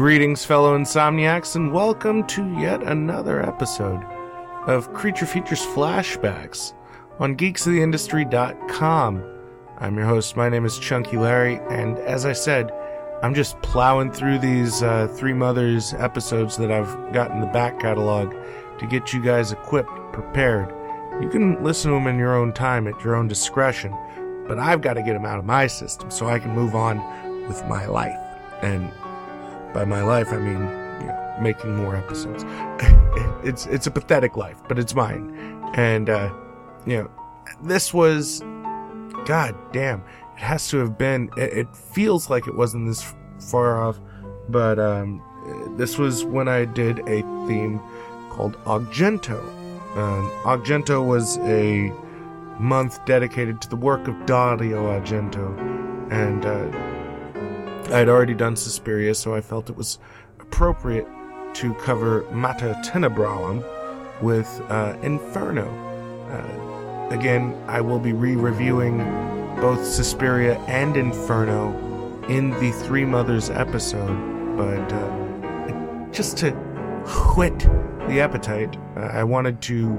Greetings, fellow insomniacs, and welcome to yet another episode of Creature Features Flashbacks on GeeksoftheIndustry.com. I'm your host, my name is Chunky Larry, and as I said, I'm just plowing through these Three Mothers episodes that I've got in the back catalog to get you guys equipped, prepared. You can listen to them in your own time, at your own discretion, but I've got to get them out of my system so I can move on with my life. And by my life, I mean, you know, making more episodes. It's a pathetic life, but it's mine. And, you know, this was, god damn, it has to have been, it feels like it wasn't this far off, but this was when I did a theme called Argento. Argento was a month dedicated to the work of Dario Argento, and I had already done Suspiria, so I felt it was appropriate to cover Mater Tenebrarum with Inferno. Again, I will be re-reviewing both Suspiria and Inferno in the Three Mothers episode, but just to whet the appetite, I wanted to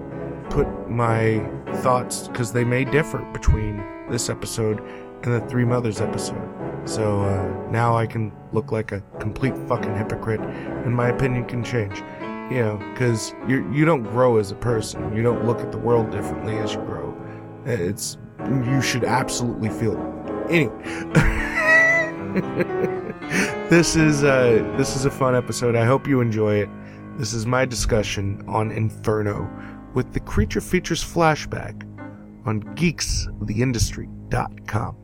put my thoughts, because they may differ between this episode and the Three Mothers episode. So now I can look like a complete fucking hypocrite, and my opinion can change. You know, because you don't grow as a person. You don't look at the world differently as you grow. You should absolutely feel it. Anyway, this is a fun episode. I hope you enjoy it. This is my discussion on Inferno with the Creature Features Flashback on GeeksoftheIndustry.com.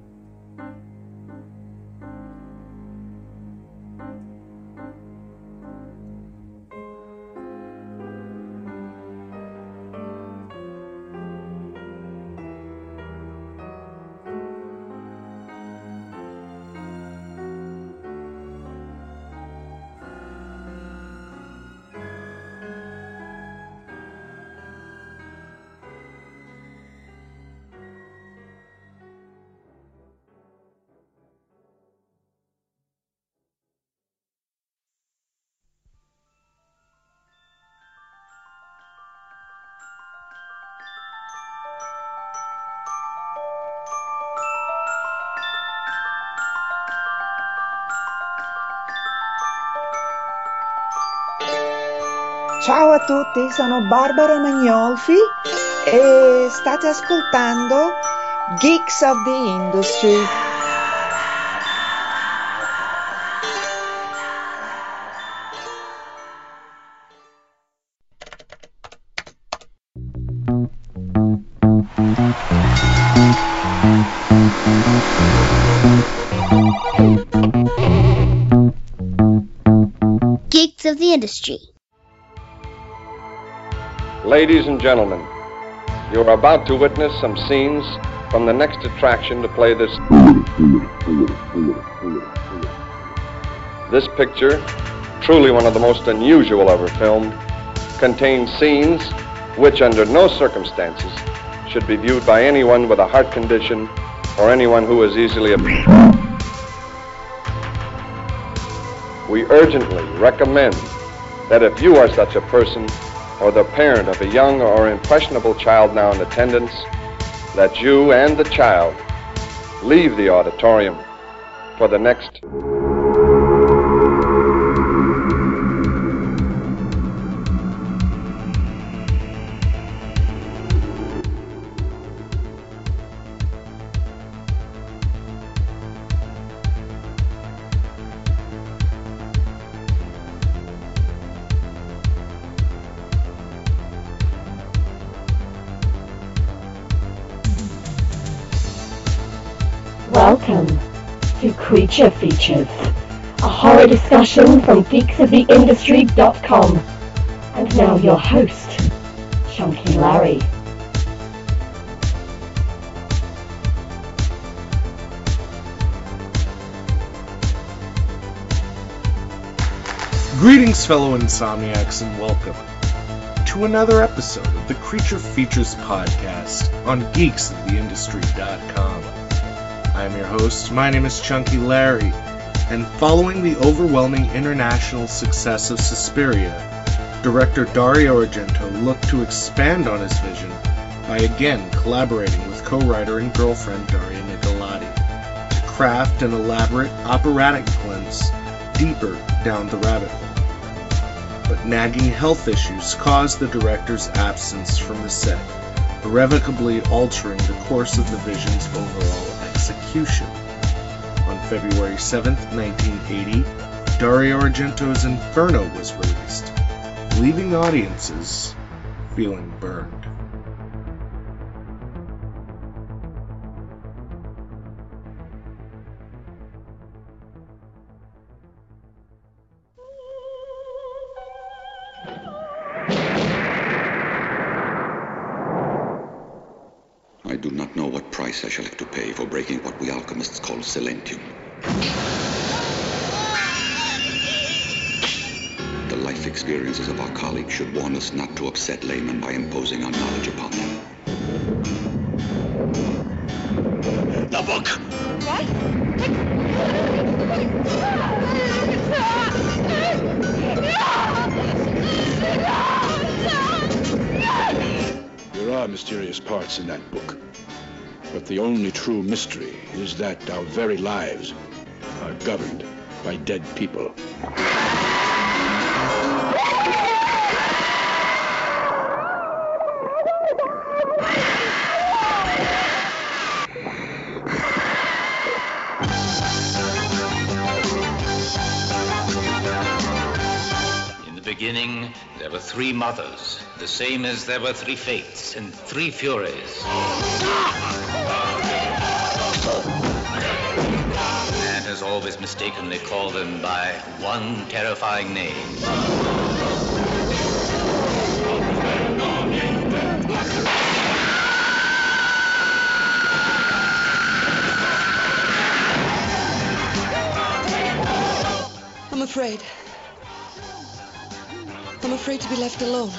Ciao a tutti, sono Barbara Magnolfi e state ascoltando Geeks of the Industry. Geeks of the Industry. Ladies and gentlemen, you're about to witness some scenes from the next attraction to play this. This picture, truly one of the most unusual ever filmed, contains scenes which under no circumstances should be viewed by anyone with a heart condition or anyone who is easily abused. We urgently recommend that if you are such a person, or the parent of a young or impressionable child now in attendance, that you and the child leave the auditorium for the next. Welcome to Creature Features, a horror discussion from GeeksoftheIndustry.com. And now your host, Chunky Larry. Greetings, fellow insomniacs, and welcome to another episode of the Creature Features podcast on GeeksoftheIndustry.com. I'm your host, my name is Chunky Larry, and following the overwhelming international success of Suspiria, director Dario Argento looked to expand on his vision by again collaborating with co-writer and girlfriend Daria Nicolodi to craft an elaborate operatic glimpse deeper down the rabbit hole. But nagging health issues caused the director's absence from the set, irrevocably altering the course of the vision's overall execution. On February 7, 1980, Dario Argento's Inferno was released, leaving audiences feeling burned. I do not know what price I shall have to pay for breaking what we alchemists call silentium. The life experiences of our colleagues should warn us not to upset laymen by imposing our knowledge upon them. The book! What? There are mysterious parts in that book. But the only true mystery is that our very lives are governed by dead people. In the beginning, there were three mothers, the same as there were three fates and three furies. Has always mistakenly called them by one terrifying name. I'm afraid to be left alone.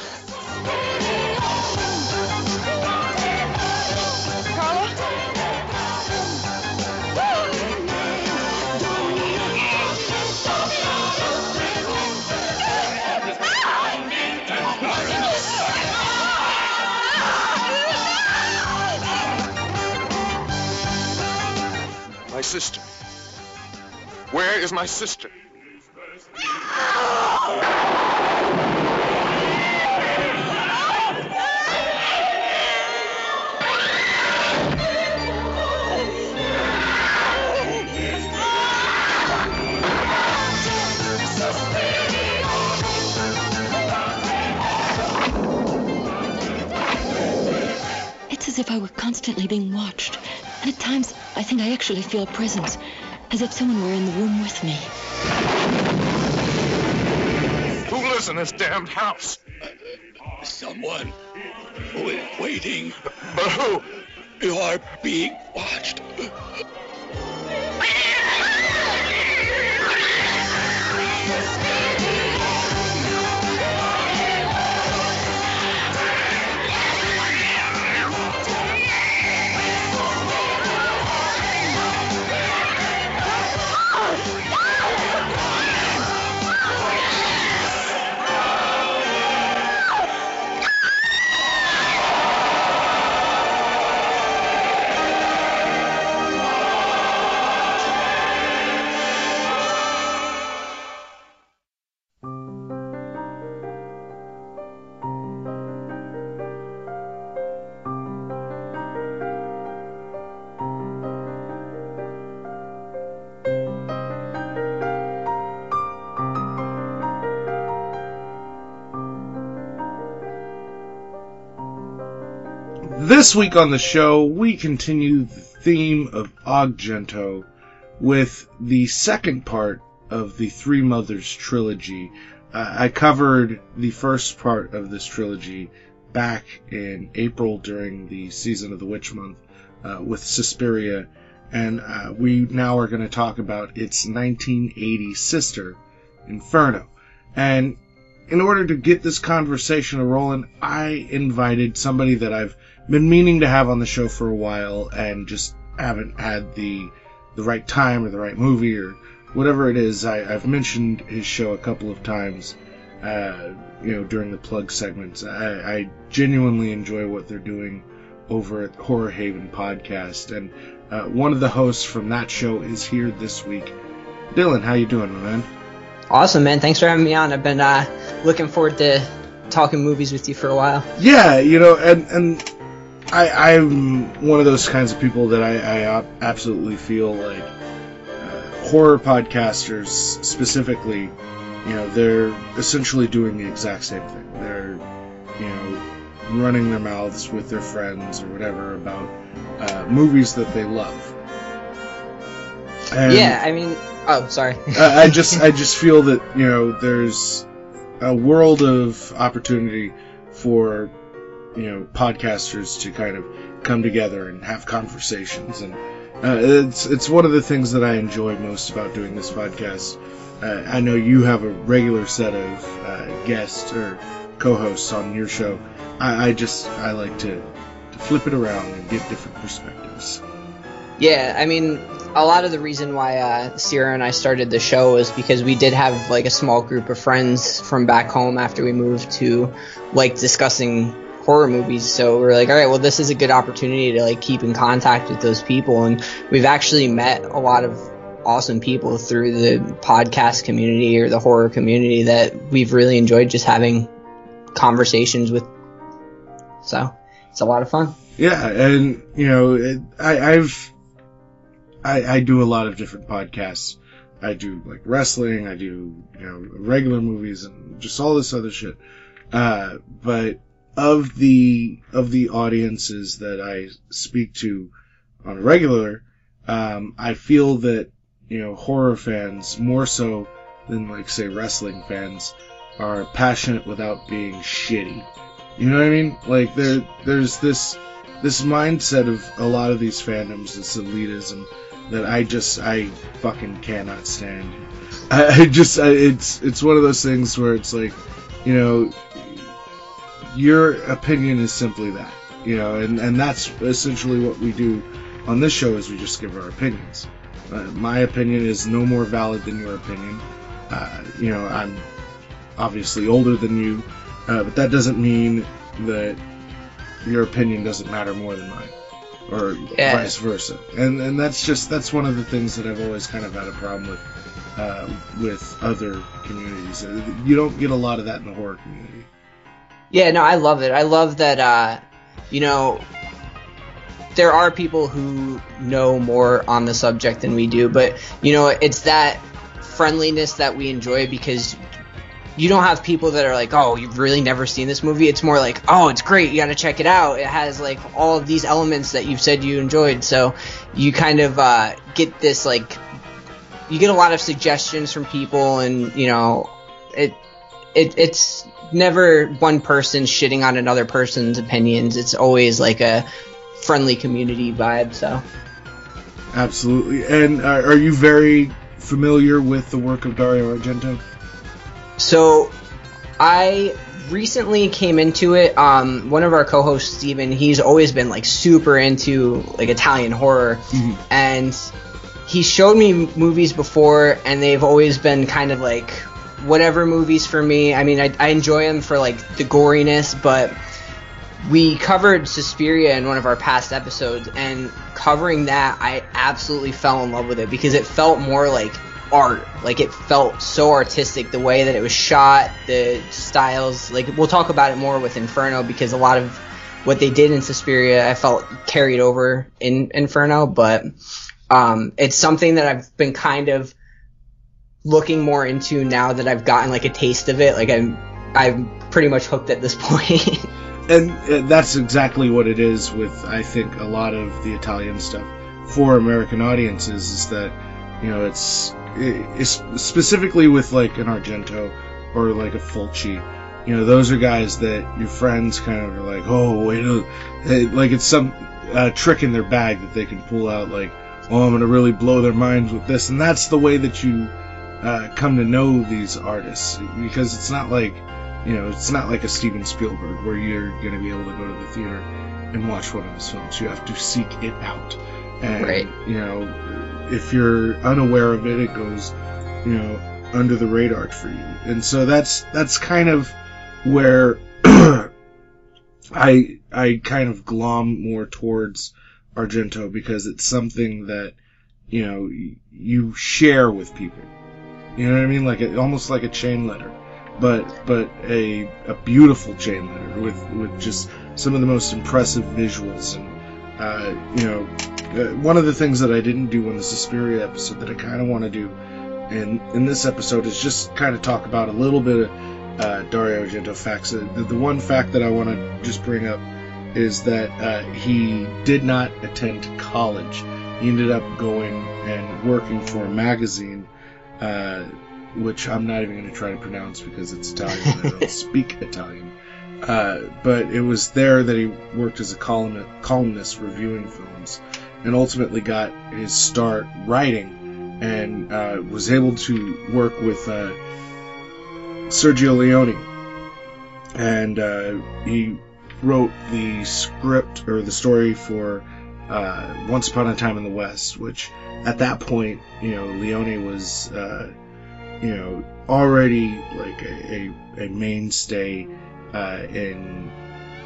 My sister. Where is my sister? It's as if I were constantly being watched. And at times, I think I actually feel a presence, as if someone were in the room with me. Who lives in this damned house? Someone who is waiting. But who? You are being watched. This week on the show, we continue the theme of Argento with the second part of the Three Mothers trilogy. I covered the first part of this trilogy back in April during the Season of the Witch Month with Suspiria, and we now are going to talk about its 1980 sister, Inferno. And in order to get this conversation rolling, I invited somebody that I've been meaning to have on the show for a while and just haven't had the right time or the right movie or whatever it is, I've mentioned his show a couple of times, during the plug segments. I genuinely enjoy what they're doing over at Horror Haven Podcast, and one of the hosts from that show is here this week. Dylan, how you doing, my man? Awesome, man. Thanks for having me on. I've been looking forward to talking movies with you for a while. Yeah, and I'm one of those kinds of people that I absolutely feel like horror podcasters specifically, they're essentially doing the exact same thing. They're, running their mouths with their friends or whatever about movies that they love. And I just feel that, there's a world of opportunity for, podcasters to kind of come together and have conversations. And it's one of the things that I enjoy most about doing this podcast. I know you have a regular set of guests or co-hosts on your show. I like to flip it around and get different perspectives. Yeah, a lot of the reason why Sierra and I started the show was because we did have a small group of friends from back home after we moved to discussing horror movies. So we're all right, well, this is a good opportunity to keep in contact with those people, and we've actually met a lot of awesome people through the podcast community or the horror community that we've really enjoyed just having conversations with. So it's a lot of fun. Yeah, and I do a lot of different podcasts. I do wrestling, I do regular movies and just all this other shit. But of the audiences that I speak to on a regular, I feel that horror fans more so than say wrestling fans are passionate without being shitty. You know what I mean? There's this mindset of a lot of these fandoms, this elitism that I fucking cannot stand. It's one of those things where it's your opinion is simply that, and that's essentially what we do on this show is we just give our opinions. My opinion is no more valid than your opinion. I'm obviously older than you, but that doesn't mean that your opinion doesn't matter more than mine, or vice versa. And that's one of the things that I've always kind of had a problem with other communities. You don't get a lot of that in the horror community. Yeah, no, I love it. I love that, there are people who know more on the subject than we do, but, it's that friendliness that we enjoy because you don't have people that are oh, you've really never seen this movie. It's more oh, it's great. You got to check it out. It has all of these elements that you've said you enjoyed. So you kind of get this you get a lot of suggestions from people, and it's never one person shitting on another person's opinions. It's always a friendly community vibe. So absolutely. And are you very familiar with the work of Dario Argento? So I recently came into it. One of our co-hosts, Stephen, he's always been super into Italian horror, mm-hmm. and he showed me movies before, and they've always been kind of whatever movies for me. I enjoy them for the goriness, but we covered Suspiria in one of our past episodes, and covering that, I absolutely fell in love with it because it felt more art. It felt so artistic, the way that it was shot, the styles. We'll talk about it more with Inferno because a lot of what they did in Suspiria I felt carried over in Inferno, but it's something that I've been kind of looking more into now that I've gotten a taste of it. I'm pretty much hooked at this point. And that's exactly what it is with, I think, a lot of the Italian stuff for American audiences, is that it's specifically with an Argento or a Fulci, those are guys that your friends kind of are it's some trick in their bag that they can pull out, I'm gonna really blow their minds with this. And that's the way that you come to know these artists, because it's not a Steven Spielberg where you're gonna be able to go to the theater and watch one of his films. You have to seek it out, and right. if you're unaware of it, it goes, you know, under the radar for you. And so that's kind of where I kind of glom more towards Argento, because it's something that, you know, you share with people. You know what I mean? Like almost like a chain letter, but a beautiful chain letter with just some of the most impressive visuals. And one of the things that I didn't do on the Suspiria episode that I kind of want to do in this episode is just kind of talk about a little bit of Dario Argento facts. The one fact that I want to just bring up is that he did not attend college. He ended up going and working for a magazine, which I'm not even going to try to pronounce because it's Italian and I don't speak Italian. But it was there that he worked as a columnist reviewing films, and ultimately got his start writing, and was able to work with Sergio Leone. And he wrote the script, or the story, for Once Upon a Time in the West, which at that point, you know, Leone was, already like a mainstay in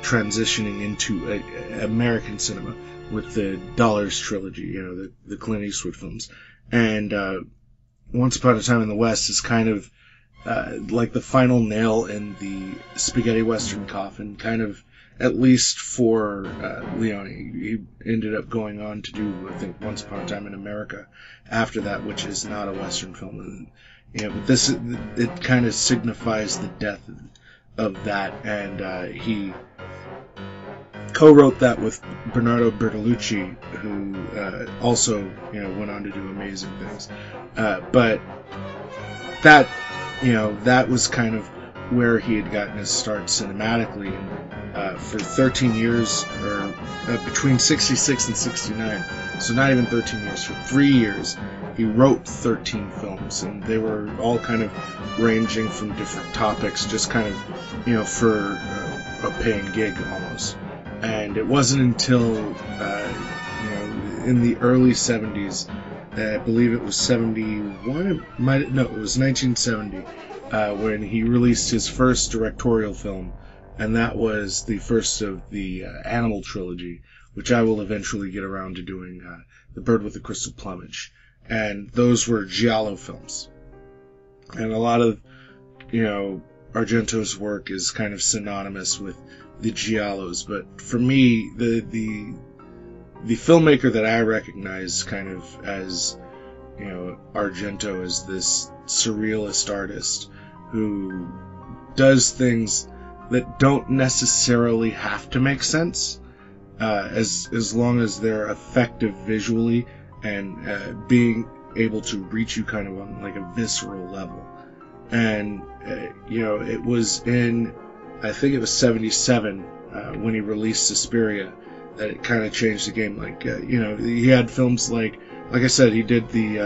transitioning into American cinema with the Dollars trilogy, you know, the Clint Eastwood films. And Once Upon a Time in the West is kind of like the final nail in the spaghetti western coffin, kind of, at least for Leone. He ended up going on to do, I think, Once Upon a Time in America after that, which is not a western film. And, you know, but this, it kind of signifies the death of that, and he co-wrote that with Bernardo Bertolucci, who also, you know, went on to do amazing things. But that, you know, that was kind of where he had gotten his start cinematically. And for 13 years, or between 66 and 69, so not even 13 years, for 3 years, he wrote 13 films, and they were all kind of ranging from different topics, just kind of, you know, for a paying gig almost. And it wasn't until, in the early 70s, I believe it was 71, it was 1970, when he released his first directorial film, and that was the first of the Animal trilogy, which I will eventually get around to doing, The Bird with the Crystal Plumage. And those were giallo films. And a lot of, you know, Argento's work is kind of synonymous with the giallos, but for me, the filmmaker that I recognize kind of as, you know, Argento is this surrealist artist who does things that don't necessarily have to make sense, as long as they're effective visually and being able to reach you kind of on like a visceral level. And it was in, I think it was 77, when he released Suspiria, that it kind of changed the game. Like he had films like I said, he did the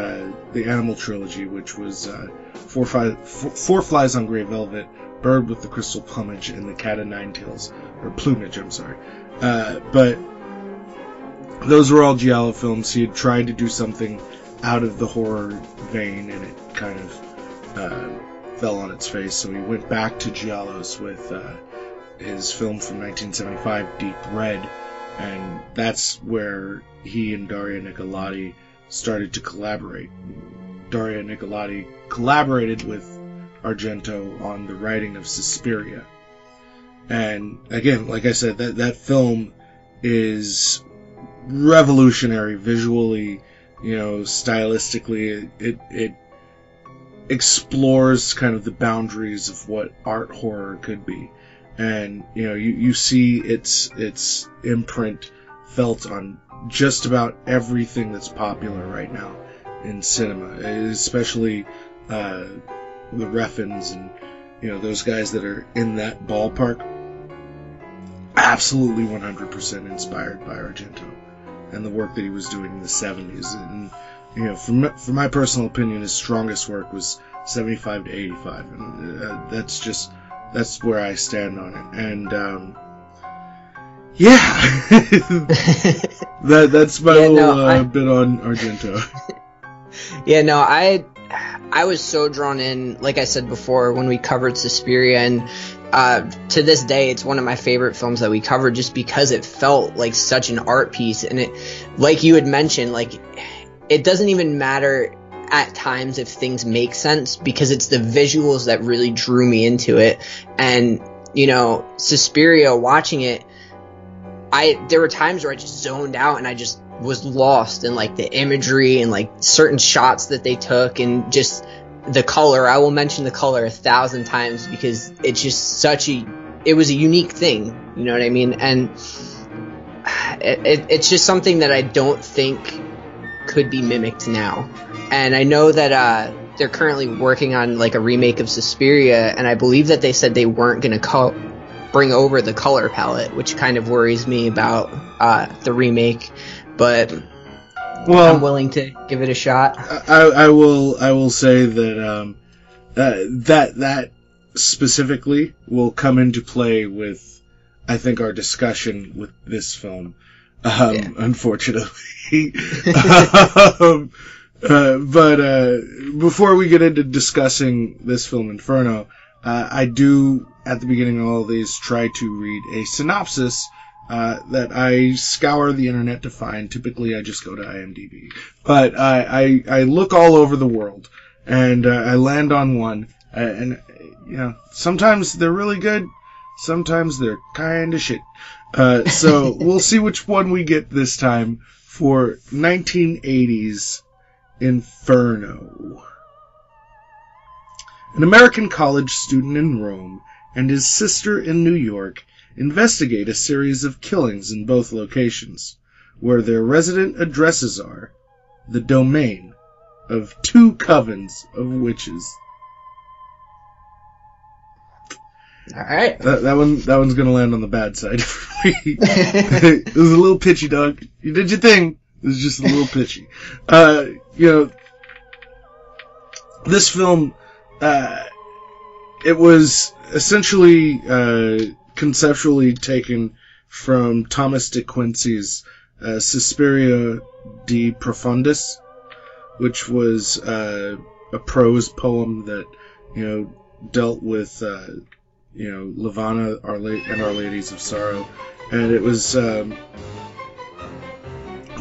Animal trilogy, which was Four Flies on Grey Velvet, Bird with the Crystal Plumage, and The Cat o' Nine Tails, or Plumage, I'm sorry. But those were all giallo films. He had tried to do something out of the horror vein, and it kind of fell on its face, so he went back to giallos with his film from 1975, Deep Red, and that's where he and Daria Nicolodi started to collaborate. Daria Nicolodi collaborated with Argento on the writing of Suspiria. And again, like I said, that film is revolutionary visually, you know, stylistically. It explores kind of the boundaries of what art horror could be. And, you know, you see its imprint felt on just about everything that's popular right now in cinema, especially the Refns and, you know, those guys that are in that ballpark. Absolutely 100% inspired by Argento and the work that he was doing in the 70s. And, you know, from my personal opinion, his strongest work was 75 to 85. And that's where I stand on it. And, yeah, that's my little bit on Argento. Yeah, no, I was so drawn in, like I said before, when we covered Suspiria, and to this day, it's one of my favorite films that we covered, just because it felt like such an art piece. And it, like you had mentioned, like, it doesn't even matter at times if things make sense, because it's the visuals that really drew me into it. And, you know, Suspiria, watching it, there were times where I just zoned out and I just was lost in, like, the imagery and, like, certain shots that they took, and just the color. I will mention the color 1,000 times, because it's just it was a unique thing, you know what I mean? And it's just something that I don't think could be mimicked now. And I know that they're currently working on, like, a remake of Suspiria, and I believe that they said they weren't going to bring over the color palette, which kind of worries me about the remake, but I'm willing to give it a shot. I will say that that specifically will come into play with, I think, our discussion with this film, unfortunately. But before we get into discussing this film, Inferno, I do, at the beginning of all of these, try to read a synopsis that I scour the internet to find. Typically, I just go to IMDb. But I look all over the world, and I land on one. And, you know, sometimes they're really good, sometimes they're kind of shit. So we'll see which one we get this time for 1980's Inferno. An American college student in Rome and his sister in New York investigate a series of killings in both locations, where their resident addresses are the domain of two covens of witches. All right. That one's going to land on the bad side for me. It was a little pitchy, dog. You did your thing. It was just a little pitchy. You know, this film... it was essentially conceptually taken from Thomas de Quincey's Suspiria De Profundis, which was a prose poem that, you know, dealt with you know, Lavanna and Our Ladies of Sorrow, and it was the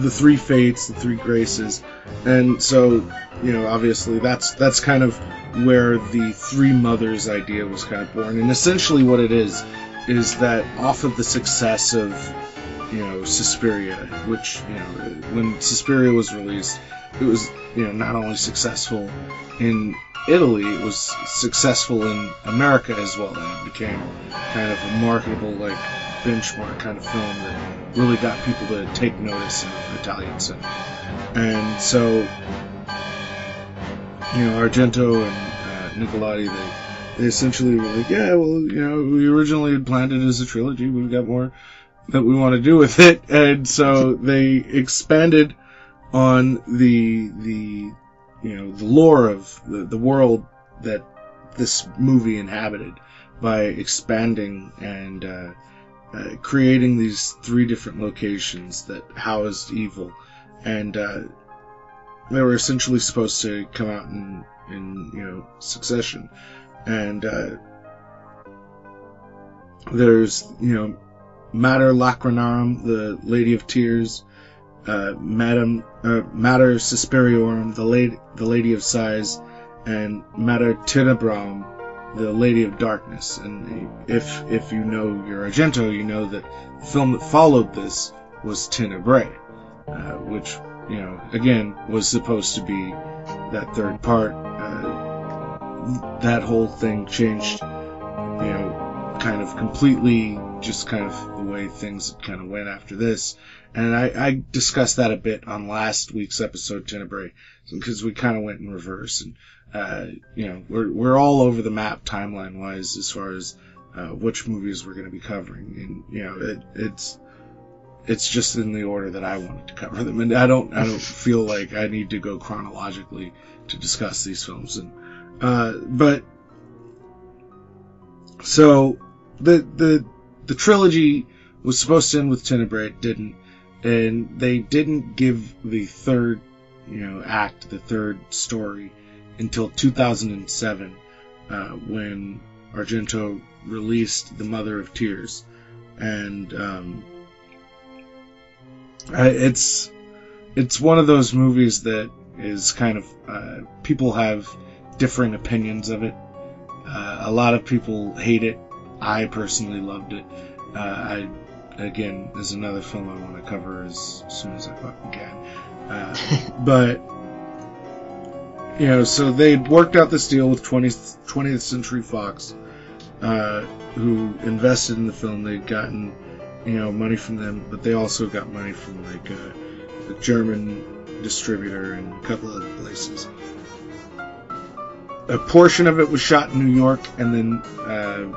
three fates, the three graces, and so, you know, obviously that's kind of where the Three Mothers idea was kind of born. And essentially what it is that off of the success of, you know, Suspiria, which, you know, when Suspiria was released, it was, you know, not only successful in Italy, it was successful in America as well, and it became kind of a marketable, like, benchmark kind of film that really got people to take notice of Italian cinema. And so, you know, Argento and Nicolodi, they essentially were like, yeah, well, you know, we originally had planned it as a trilogy. We've got more that we want to do with it. And so they expanded on the you know, the lore of the world that this movie inhabited by expanding and creating these three different locations that housed evil. And they were essentially supposed to come out in you know, succession. And there's, you know, Mater Lacrimarum, the Lady of Tears, Mater Suspiriorum, the Lady of Sighs, and Mater Tenebrarum, the Lady of Darkness. And if you know your Argento, you know that the film that followed this was Tenebrae, which, you know, again, was supposed to be that third part. That whole thing changed, you know, kind of completely, just kind of the way things kind of went after this. And I discussed that a bit on last week's episode, Tenebrae, because we kind of went in reverse. And, you know, we're all over the map timeline-wise as far as which movies we're going to be covering. And, you know, it's just in the order that I wanted to cover them, and I don't feel like I need to go chronologically to discuss these films. And but so the trilogy was supposed to end with Tenebrae. It didn't, and they didn't give the third act, the third story, until 2007, when Argento released The Mother of Tears. And it's one of those movies that is kind of, people have differing opinions of it. A lot of people hate it. I personally loved it. Again, there's another film I want to cover as soon as I fucking can. But, so they worked out this deal with 20th Century Fox, who invested in the film. They'd gotten, money from them, but they also got money from, a German distributor and a couple other places. A portion of it was shot in New York, and then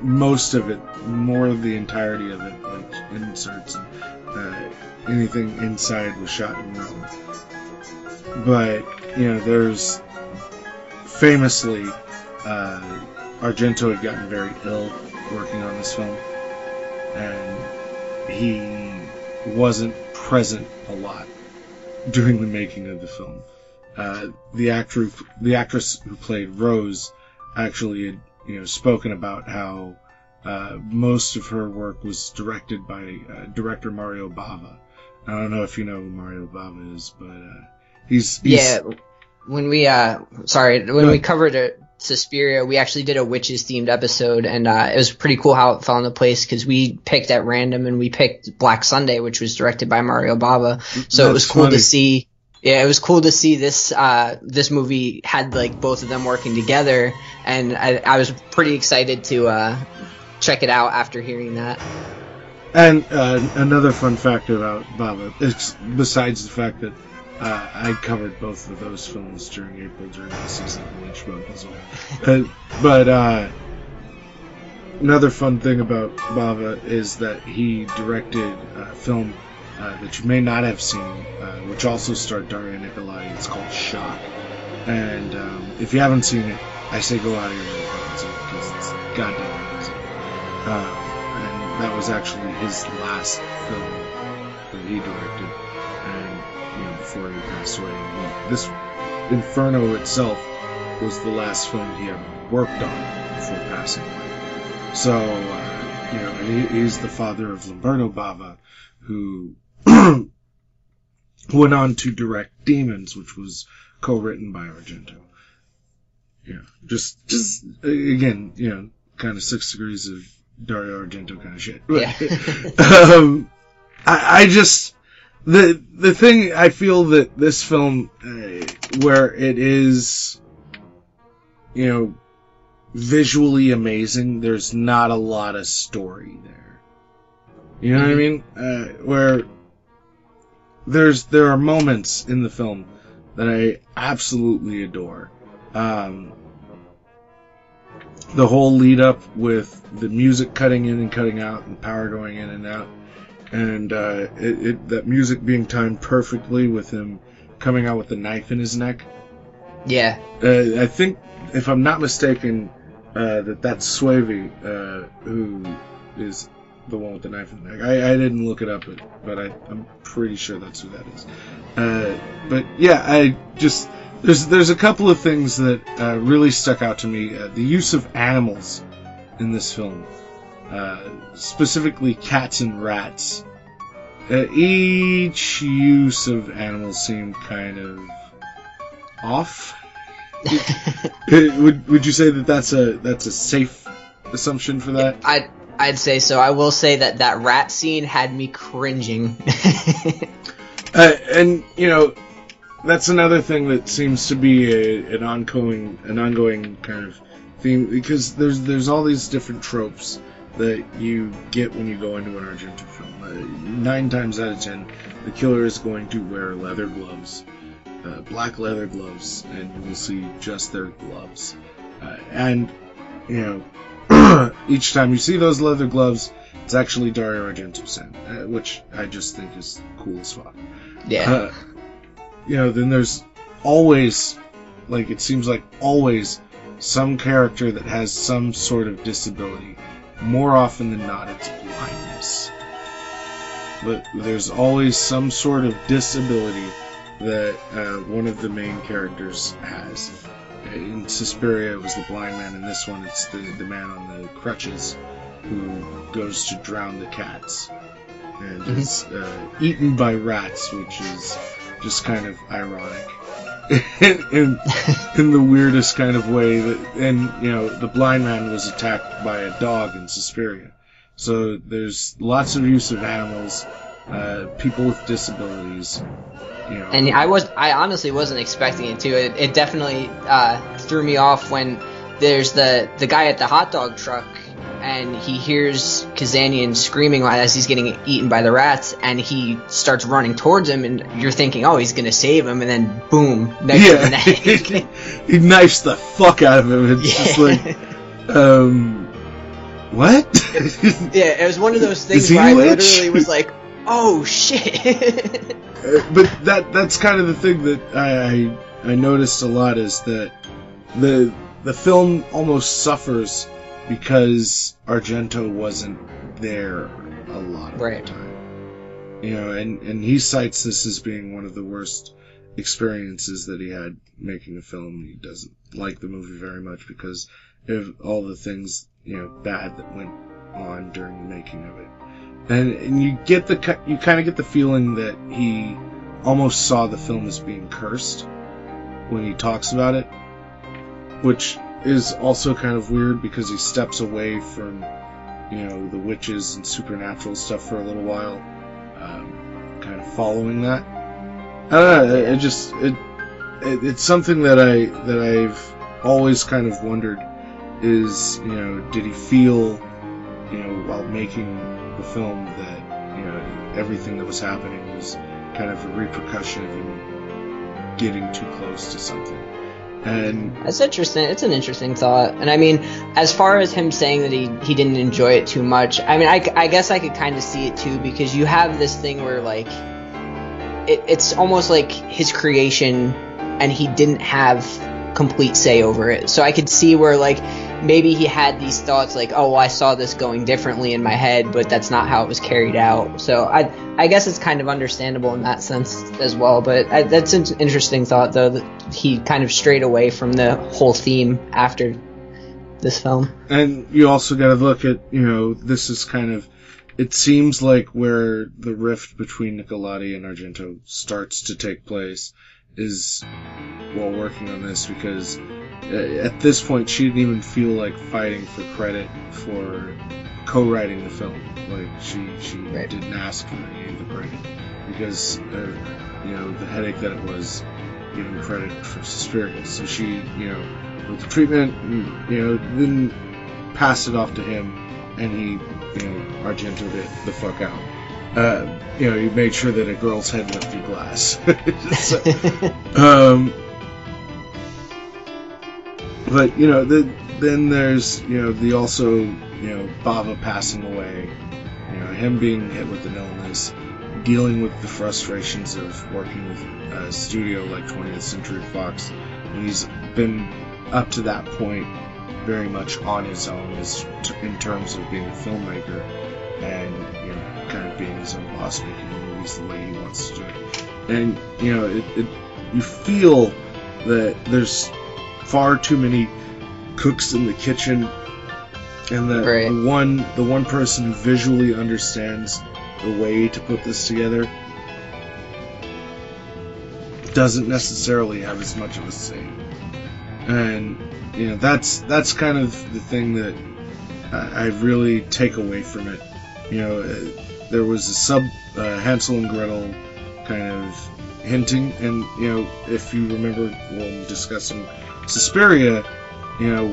most of it, more of the entirety of it, like inserts and anything inside, was shot in Rome. But, there's famously, Argento had gotten very ill working on this film, and he wasn't present a lot during the making of the film. The actress who played Rose actually had, spoken about how most of her work was directed by director Mario Bava. I don't know if you know who Mario Bava is, but he's yeah. When we covered it, Suspiria, we actually did a witches themed episode, and it was pretty cool how it fell into place, because we picked at random, and we picked Black Sunday, which was directed by Mario Bava. So it was cool to see. Yeah, it was cool to see this this movie had both of them working together, and I was pretty excited to check it out after hearing that. And another fun fact about Bava, it's besides the fact that I covered both of those films during April during the season of Lynch Bug as well. But another fun thing about Bava is that he directed a film that you may not have seen, which also starred Daria Nicolodi. It's called Shock. And if you haven't seen it, I say go out of your way and see it, because it's goddamn amazing. And that was actually his last film that he directed, and before he passed away. This Inferno itself was the last film he ever worked on before passing away. So he's the father of Lamberto Bava, who went on to direct Demons, which was co-written by Argento. Just again, kind of 6 degrees of Dario Argento kind of shit. Yeah. I just the thing I feel that this film, where it is, visually amazing, there's not a lot of story there. You know what I mean? Where there are moments in the film that I absolutely adore. The whole lead up with the music cutting in and cutting out, and power going in and out, and that music being timed perfectly with him coming out with the knife in his neck. Yeah. I think, if I'm not mistaken, that's Suevi, who is the one with the knife in the neck. I didn't look it up, but I'm pretty sure that's who that is. But yeah, I just there's a couple of things that really stuck out to me. The use of animals in this film, specifically cats and rats. Each use of animals seemed kind of off. Would you say that that's a safe assumption for that? I'd say so. I will say that rat scene had me cringing. And that's another thing that seems to be an ongoing kind of theme, because there's all these different tropes that you get when you go into an Argento film. 9 times out of 10, the killer is going to wear leather gloves, black leather gloves, and you will see just their gloves. Each time you see those leather gloves, it's actually Dario Argento's hand, which I just think is cool as fuck. Yeah. Then there's always, it seems like always, some character that has some sort of disability. More often than not, it's blindness. But there's always some sort of disability that one of the main characters has. In Suspiria, it was the blind man. In this one, it's the man on the crutches who goes to drown the cats and is eaten by rats, which is just kind of ironic in the weirdest kind of way. That, and, you know, the blind man was attacked by a dog in Suspiria. So there's lots of use of animals, people with disabilities. You know. And I honestly wasn't expecting it to. It definitely threw me off when there's the guy at the hot dog truck and he hears Kazanian screaming as he's getting eaten by the rats, and he starts running towards him, and you're thinking, oh, he's going to save him, and then boom, knife to the neck. He knifes the fuck out of him. It's just like, what? Yeah, it was one of those things where I literally was like, oh, shit. But that's kind of the thing that I noticed a lot, is that the film almost suffers because Argento wasn't there a lot of the time. You know, and he cites this as being one of the worst experiences that he had making a film. He doesn't like the movie very much because of all the things, you know, bad that went on during the making of it. And you kind of get the feeling that he almost saw the film as being cursed when he talks about it, which is also kind of weird because he steps away from, you know, the witches and supernatural stuff for a little while, kind of following that. I don't know. It's something that I've always kind of wondered is, you know, did he feel, you know, while making the film, that, you know, everything that was happening was kind of a repercussion of him getting too close to something? And that's interesting. It's an interesting thought. And I mean, as far as him saying that he didn't enjoy it too much, I mean, I guess I could kind of see it too, because you have this thing where, like, it's almost like his creation and he didn't have complete say over it. So I could see where, like, maybe he had these thoughts like, oh, well, I saw this going differently in my head, but that's not how it was carried out. So I guess it's kind of understandable in that sense as well. But that's an interesting thought, though, that he kind of strayed away from the whole theme after this film. And you also got to look at, you know, this is kind of, it seems like where the rift between Nicolodi and Argento starts to take place is while working on this, because at this point she didn't even feel like fighting for credit for co-writing the film. Like, she didn't ask for any of the credit because, you know, the headache that it was giving credit for Suspiria. So she, you know, with the treatment, you know, then passed it off to him, and he, you know, Argento'd it the fuck out. You know, he made sure that a girl's head went through glass. So, but, you know, then there's, you know, the also, you know, Bava passing away, you know, him being hit with an illness, dealing with the frustrations of working with a studio like 20th Century Fox. And he's been, up to that point, very much on his own in terms of being a filmmaker and, you know, kind of being his own boss, making the movies the way he wants to do it. And, you know, you feel that there's far too many cooks in the kitchen, and that the one person who visually understands the way to put this together doesn't necessarily have as much of a say. And, you know, that's kind of the thing that I really take away from it. You know, there was a Hansel and Gretel kind of hinting, and, you know, if you remember when discussing Suspiria, you know,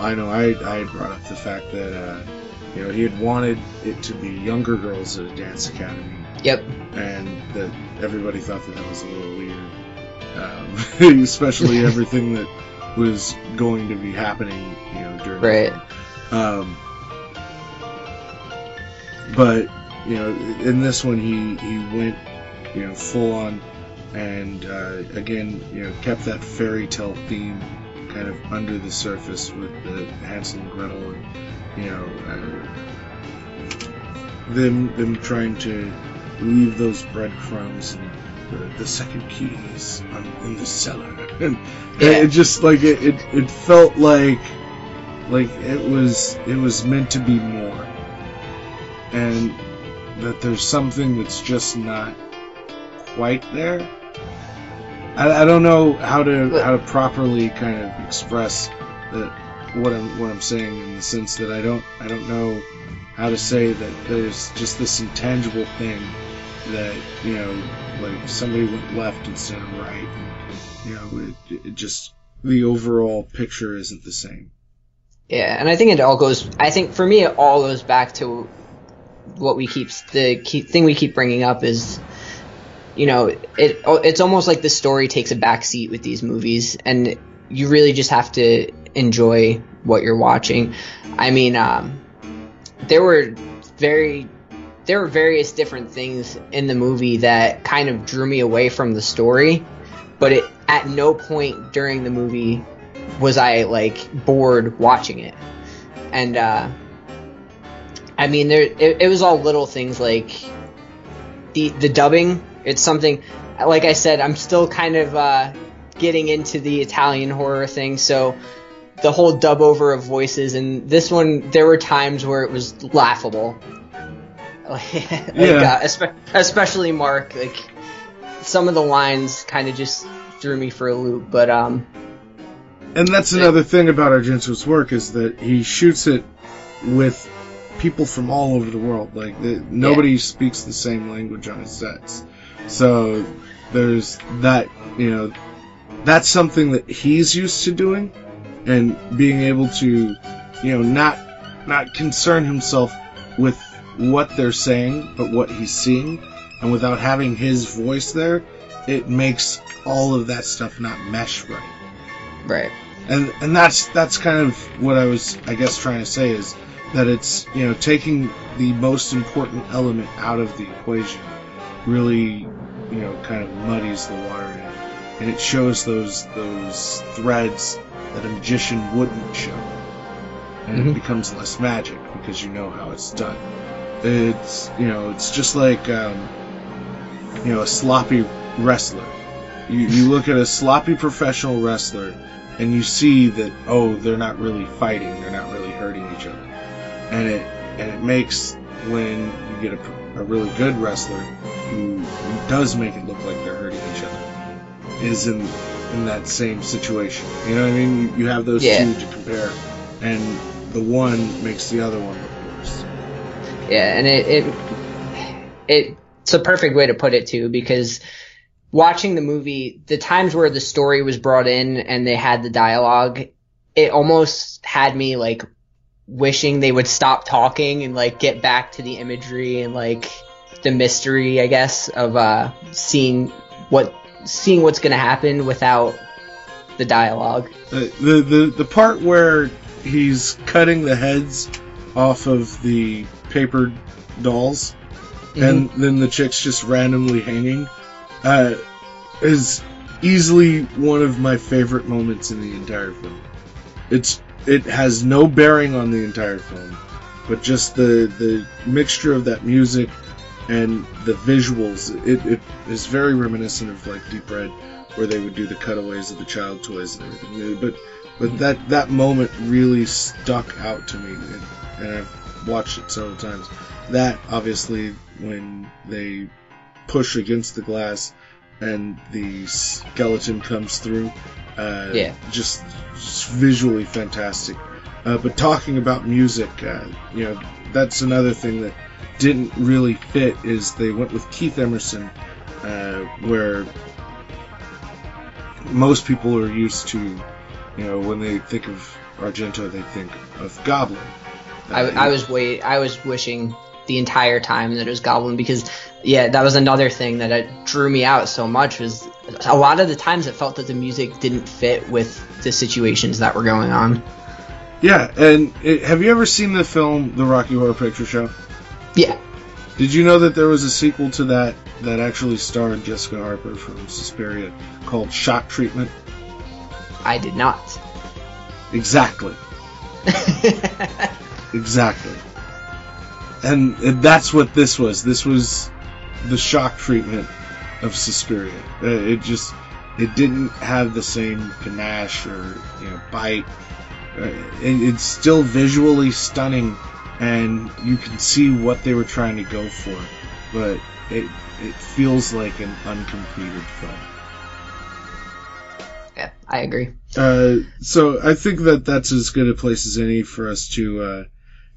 I brought up the fact that, you know, he had wanted it to be younger girls at a dance academy. Yep. And that everybody thought that was a little weird, especially everything that was going to be happening, you know, during but, you know, in this one, he went, you know, full on, and again, you know, kept that fairy tale theme kind of under the surface with the Hansel and Gretel, and, you know, them trying to leave those breadcrumbs and the second keys in the cellar, and it just like it felt like it was meant to be more, and that there's something that's just not quite there. I don't know how to properly kind of express that what I'm saying, in the sense that I don't know how to say that there's just this intangible thing that, you know, like somebody went left instead of right, and, you know, it just, the overall picture isn't the same. Yeah, and I think for me it all goes back to what we keep, the thing we keep bringing up is, you know, it's almost like the story takes a backseat with these movies, and you really just have to enjoy what you're watching. I mean, there were various different things in the movie that kind of drew me away from the story, but at no point during the movie was I like bored watching it. And I mean, it was all little things like the dubbing. It's something, like I said, I'm still kind of getting into the Italian horror thing, so the whole dub over of voices, and this one, there were times where it was laughable. Especially Mark, like some of the lines kind of just threw me for a loop, but and that's another thing about Argento's work, is that he shoots it with people from all over the world. Like nobody speaks the same language on his sets. So there's that, you know, that's something that he's used to doing, and being able to, you know, not concern himself with what they're saying, but what he's seeing, and without having his voice there, it makes all of that stuff not mesh right. Right. And that's kind of what I was, I guess, trying to say, is that it's, you know, taking the most important element out of the equation really, you know, kind of muddies the water in it. And it shows those threads that a magician wouldn't show. And it becomes less magic because you know how it's done. It's, you know, it's just like, you know, a sloppy wrestler. You look at a sloppy professional wrestler and you see that, oh, they're not really fighting, they're not really hurting each other. And it makes, when you get a really good wrestler who does make it look like they're hurting each other, is in that same situation. You know what I mean? You have those two to compare, and the one makes the other one look worse. Yeah, and it's a perfect way to put it too, because watching the movie, the times where the story was brought in and they had the dialogue, it almost had me like wishing they would stop talking and like get back to the imagery and like the mystery, I guess, of seeing what's gonna happen without the dialogue. The part where he's cutting the heads off of the paper dolls, and then the chick's just randomly hanging, is easily one of my favorite moments in the entire film. It has no bearing on the entire film, but just the mixture of that music and the visuals, it is very reminiscent of like Deep Red, where they would do the cutaways of the child toys and everything. But that moment really stuck out to me, and I've watched it several times. That, obviously, when they push against the glass and the skeleton comes through, just visually fantastic. But talking about music, you know, that's another thing that didn't really fit, is they went with Keith Emerson, where most people are used to, you know, when they think of Argento, they think of Goblin. I was wishing the entire time that it was Goblin, because that was another thing that drew me out so much, was a lot of the times it felt that the music didn't fit with the situations that were going on. Yeah, and have you ever seen the film The Rocky Horror Picture Show? Yeah. Did you know that there was a sequel to that actually starred Jessica Harper from Suspiria called Shock Treatment? I did not. Exactly. Exactly. And that's what this was. This was the Shock Treatment of Suspiria. It didn't have the same panache or bite. It's still visually stunning, and you can see what they were trying to go for, but it feels like an uncompleted film. Yeah, I agree. So I think that's as good a place as any for us to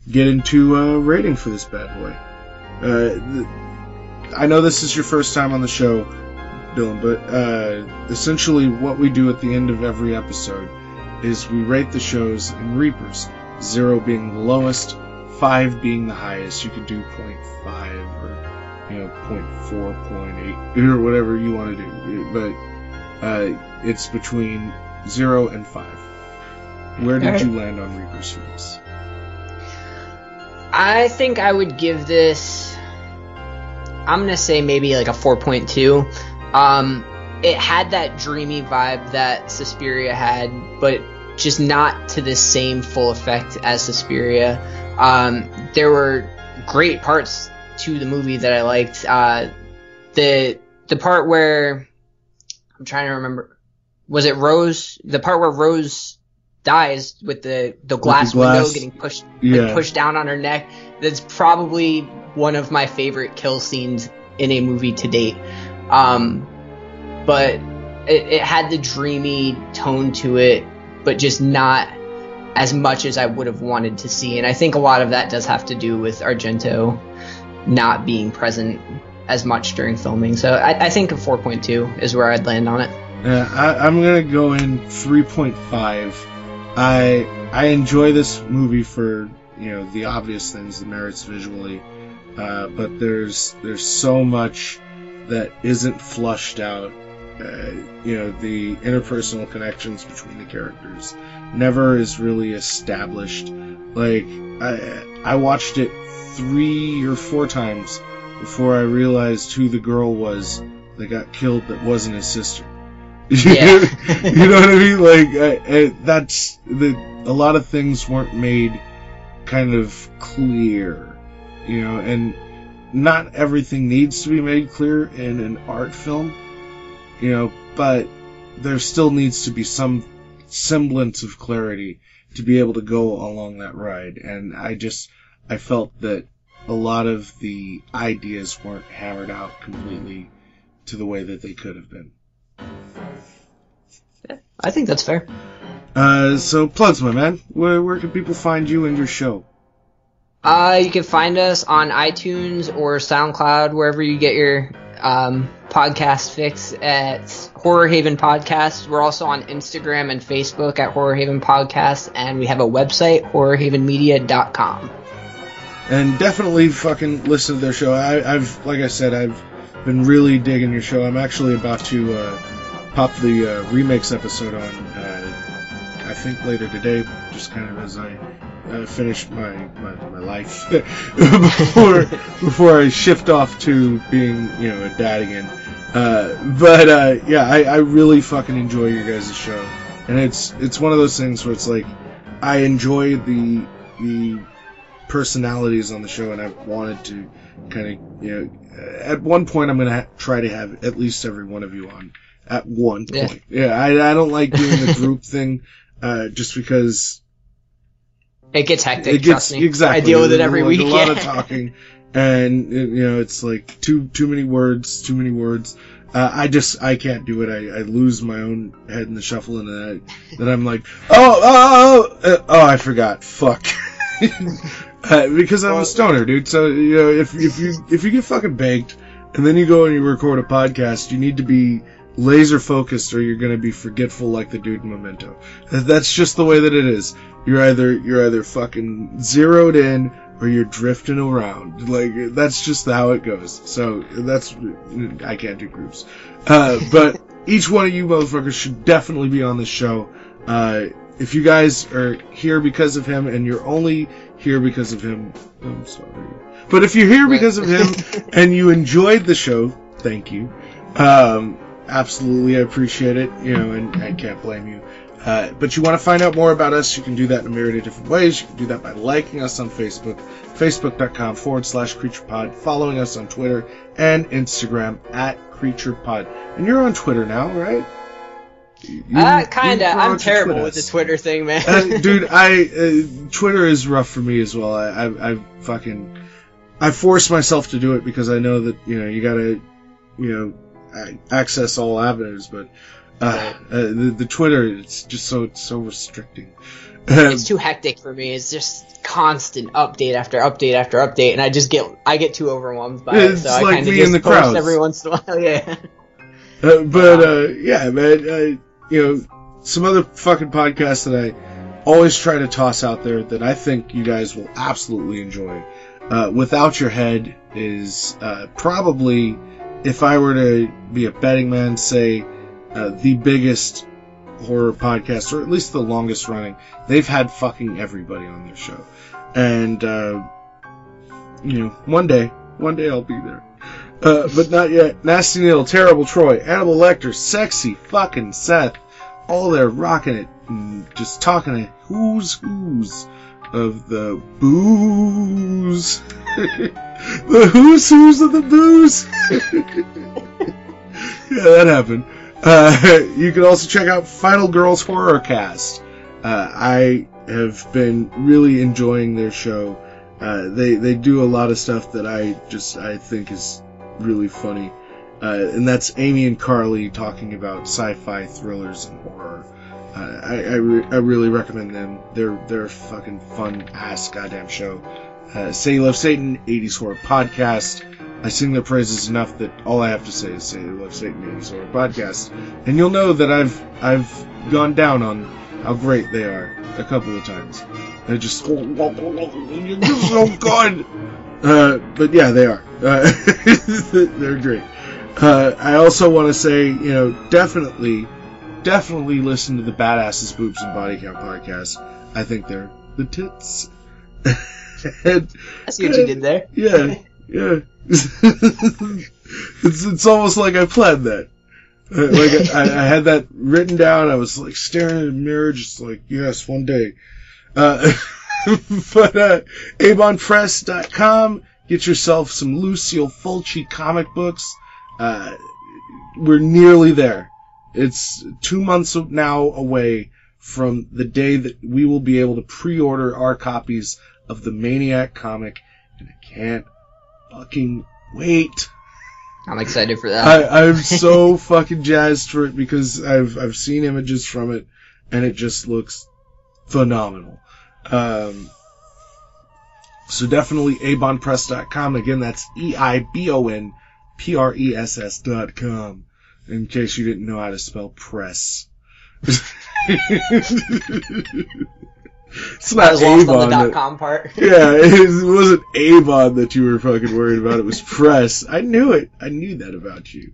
get into a rating for this bad boy. I know this is your first time on the show, Dylan, but essentially what we do at the end of every episode is we rate the shows in Reapers, 0 being the lowest, 5 being the highest. You could do 0.5 or 0.4, 0.8 or whatever you want to do, but it's between 0 and 5. Where did you land on Reapers for this? I think I would give this, I'm going to say maybe like a 4.2. It had that dreamy vibe that Suspiria had, but just not to the same full effect as Suspiria. There were great parts to the movie that I liked. The part where, I'm trying to remember, was it Rose? The part where Rose dies with the glass window getting pushed, pushed down on her neck. That's probably one of my favorite kill scenes in a movie to date. But it had the dreamy tone to it, but just not as much as I would have wanted to see. And I think a lot of that does have to do with Argento not being present as much during filming. So I think a 4.2 is where I'd land on it. Yeah, I'm going to go in 3.5. I enjoy this movie for the obvious things, the merits visually, but there's so much that isn't flushed out. The interpersonal connections between the characters never is really established. Like I watched it 3 or 4 times before I realized who the girl was that got killed that wasn't his sister. Yeah. You know what I mean? Like a lot of things weren't made kind of clear, and not everything needs to be made clear in an art film, but there still needs to be some semblance of clarity to be able to go along that ride. And I felt that a lot of the ideas weren't hammered out completely to the way that they could have been. I think that's fair. So plugs, my man. Where can people find you and your show? You can find us on iTunes or SoundCloud, wherever you get your podcast fix, at Horror Haven Podcast. We're also on Instagram and Facebook at Horror Haven Podcast, and we have a website, horrorhavenmedia.com. And definitely fucking listen to their show. I've, like I said, I've been really digging your show. I'm actually about to pop the remakes episode on, I think, later today, just kind of as I finish my life before I shift off to being a dad again. I really fucking enjoy your guys' show, and it's one of those things where it's like I enjoy the personalities on the show, and I wanted to kind of at one point I'm gonna try to have at least every one of you on. At one point. I don't like doing the group thing, just because it gets hectic. Exactly. I deal with it every week. A lot of talking, and it's like too many words. I can't do it. I lose my own head in the shuffle, and then I'm like, oh, I forgot. Fuck. Because I'm a stoner, dude. So if you get fucking baked, and then you go and you record a podcast, you need to be laser focused, or you're going to be forgetful like the dude in Memento. That's just the way that it is. You're either fucking zeroed in, or you're drifting around. Like, that's just how it goes. So I can't do groups. But each one of you motherfuckers should definitely be on this show. If you guys are here because of him, and you're only here because of him, I'm sorry. But if you're here because of him and you enjoyed the show, thank you. Absolutely, I appreciate it, and I can't blame you. But you want to find out more about us, you can do that in a myriad of different ways. You can do that by liking us on Facebook, facebook.com/CreaturePod, following us on Twitter and Instagram @CreaturePod. And you're on Twitter now, right? Kinda. I'm terrible with the Twitter thing, man. Dude, Twitter is rough for me as well. I force myself to do it because I know that, you gotta, access all avenues, but the Twitter, it's just so restricting. It's too hectic for me. It's just constant update after update after update, and I get too overwhelmed by it. So I kind of just post every once in a while. Yeah. Yeah, man, some other fucking podcasts that I always try to toss out there that I think you guys will absolutely enjoy. Without Your Head is probably, if I were to be a betting man, say the biggest horror podcast, or at least the longest running. They've had fucking everybody on their show. And, one day I'll be there. But not yet. Nasty Neil, Terrible Troy, Animal Lecter, Sexy fucking Seth, all there rocking it and just talking to who's of the booze. The who's of the booze. Yeah, that happened. You can also check out Final Girls Horror Cast. I have been really enjoying their show. They do a lot of stuff that I think is really funny, and that's Amy and Carly talking about sci-fi, thrillers, and horror. I really recommend them. They're a fucking fun ass goddamn show. Say You Love Satan, 80s horror podcast. I sing their praises enough that all I have to say is Say You Love Satan, 80s horror podcast, and you'll know that I've gone down on how great they are a couple of times. They're just you're just so good. But yeah, they are. They're great. I also want to say, definitely listen to the Badasses, Boobs, and Body Count podcast. I think they're the tits. I see what you did there. Yeah. It's almost like I planned that. Like I had that written down. I was like staring at the mirror, just like, yes, one day. But avonpress.com, get yourself some Lucille Fulci comic books. We're nearly there. It's 2 months now away from the day that we will be able to pre-order our copies of the Maniac comic, and I can't fucking wait. I'm excited for that. I'm so fucking jazzed for it because I've seen images from it, and it just looks phenomenal. So definitely eibonpress.com. Again, that's eibonpress.com. In case you didn't know how to spell press. It's not Avon. On the .com part. Yeah, it wasn't Avon that you were fucking worried about. It was press. I knew it. I knew that about you.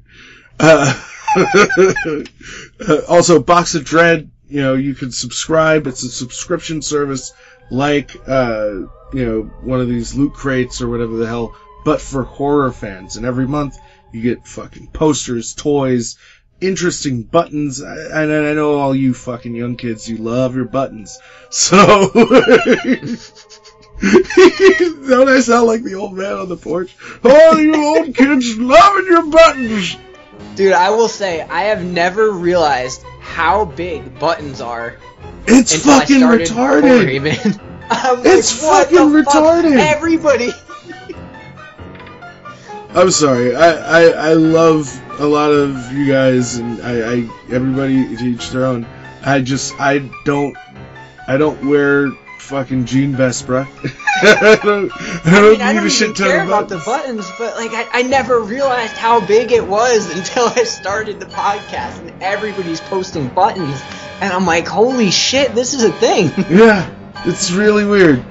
Also, Box of Dread. You can subscribe. It's a subscription service like, one of these loot crates or whatever the hell, but for horror fans. And every month you get fucking posters, toys, interesting buttons. And I know all you fucking young kids, you love your buttons. So, don't I sound like the old man on the porch? Oh, you old kids loving your buttons! Dude, I will say, I have never realized how big buttons are. It's fucking retarded. Even. It's like, fucking retarded. Fuck? Everybody. I'm sorry. I love a lot of you guys, and I everybody to each their own. I don't wear fucking jean vests, bruh. I don't even care about the buttons, but like I never realized how big it was until I started the podcast and everybody's posting buttons, and I'm like, holy shit, this is a thing. Yeah, it's really weird.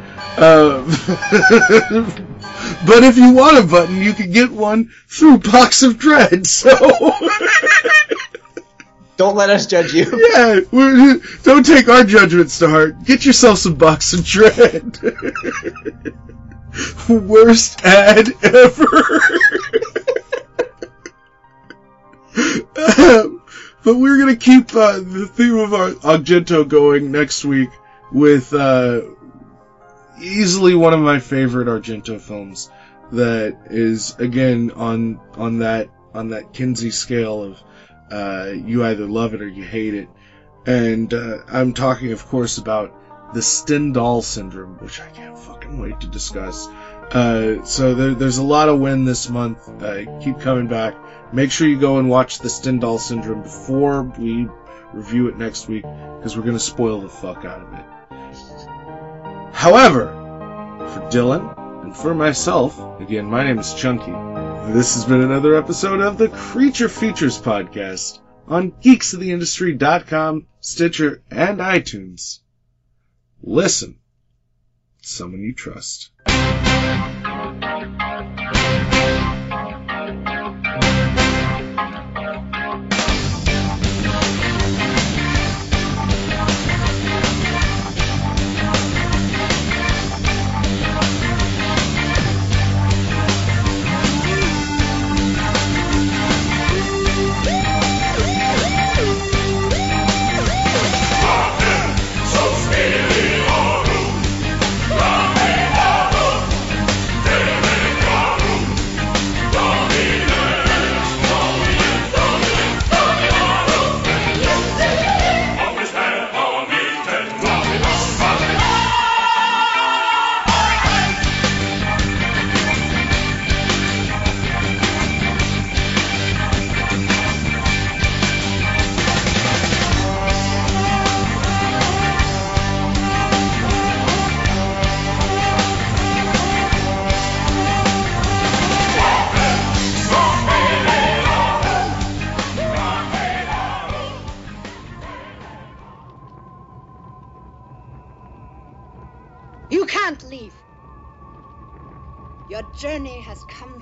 But if you want a button, you can get one through Box of Dread, so don't let us judge you. Yeah, don't take our judgments to heart. Get yourself some Box of Dread. Worst ad ever. But we're going to keep the theme of our Argento going next week with easily one of my favorite Argento films that is, again, on that Kinsey scale of you either love it or you hate it. And I'm talking, of course, about the Stendhal Syndrome, which I can't fucking wait to discuss. So there's a lot of win this month. Keep coming back. Make sure you go and watch the Stendhal Syndrome before we review it next week, because we're going to spoil the fuck out of it. However, for Dylan and for myself, again, my name is Chunky. This has been another episode of the Creature Features Podcast on GeeksoftheIndustry.com, Stitcher, and iTunes. Listen, someone you trust.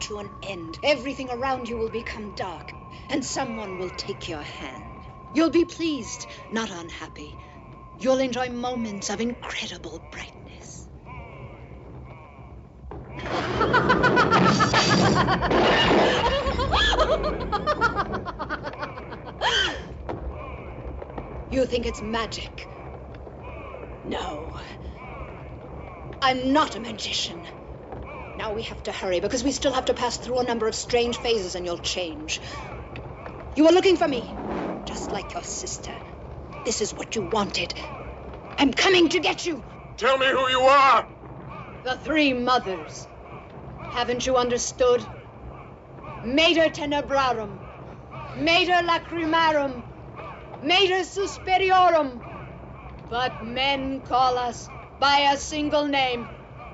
To an end. Everything around you will become dark, and someone will take your hand. You'll be pleased, not unhappy. You'll enjoy moments of incredible brightness. You think it's magic? No. I'm not a magician. Now we have to hurry, because we still have to pass through a number of strange phases and you'll change. You were looking for me, just like your sister. This is what you wanted. I'm coming to get you. Tell me who you are. The Three Mothers. Haven't you understood? Mater Tenebrarum, Mater Lacrimarum, Mater Suspiriorum. But men call us by a single name.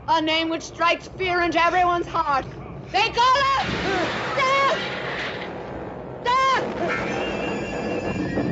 A name which strikes fear into everyone's heart. They call us Death! Death!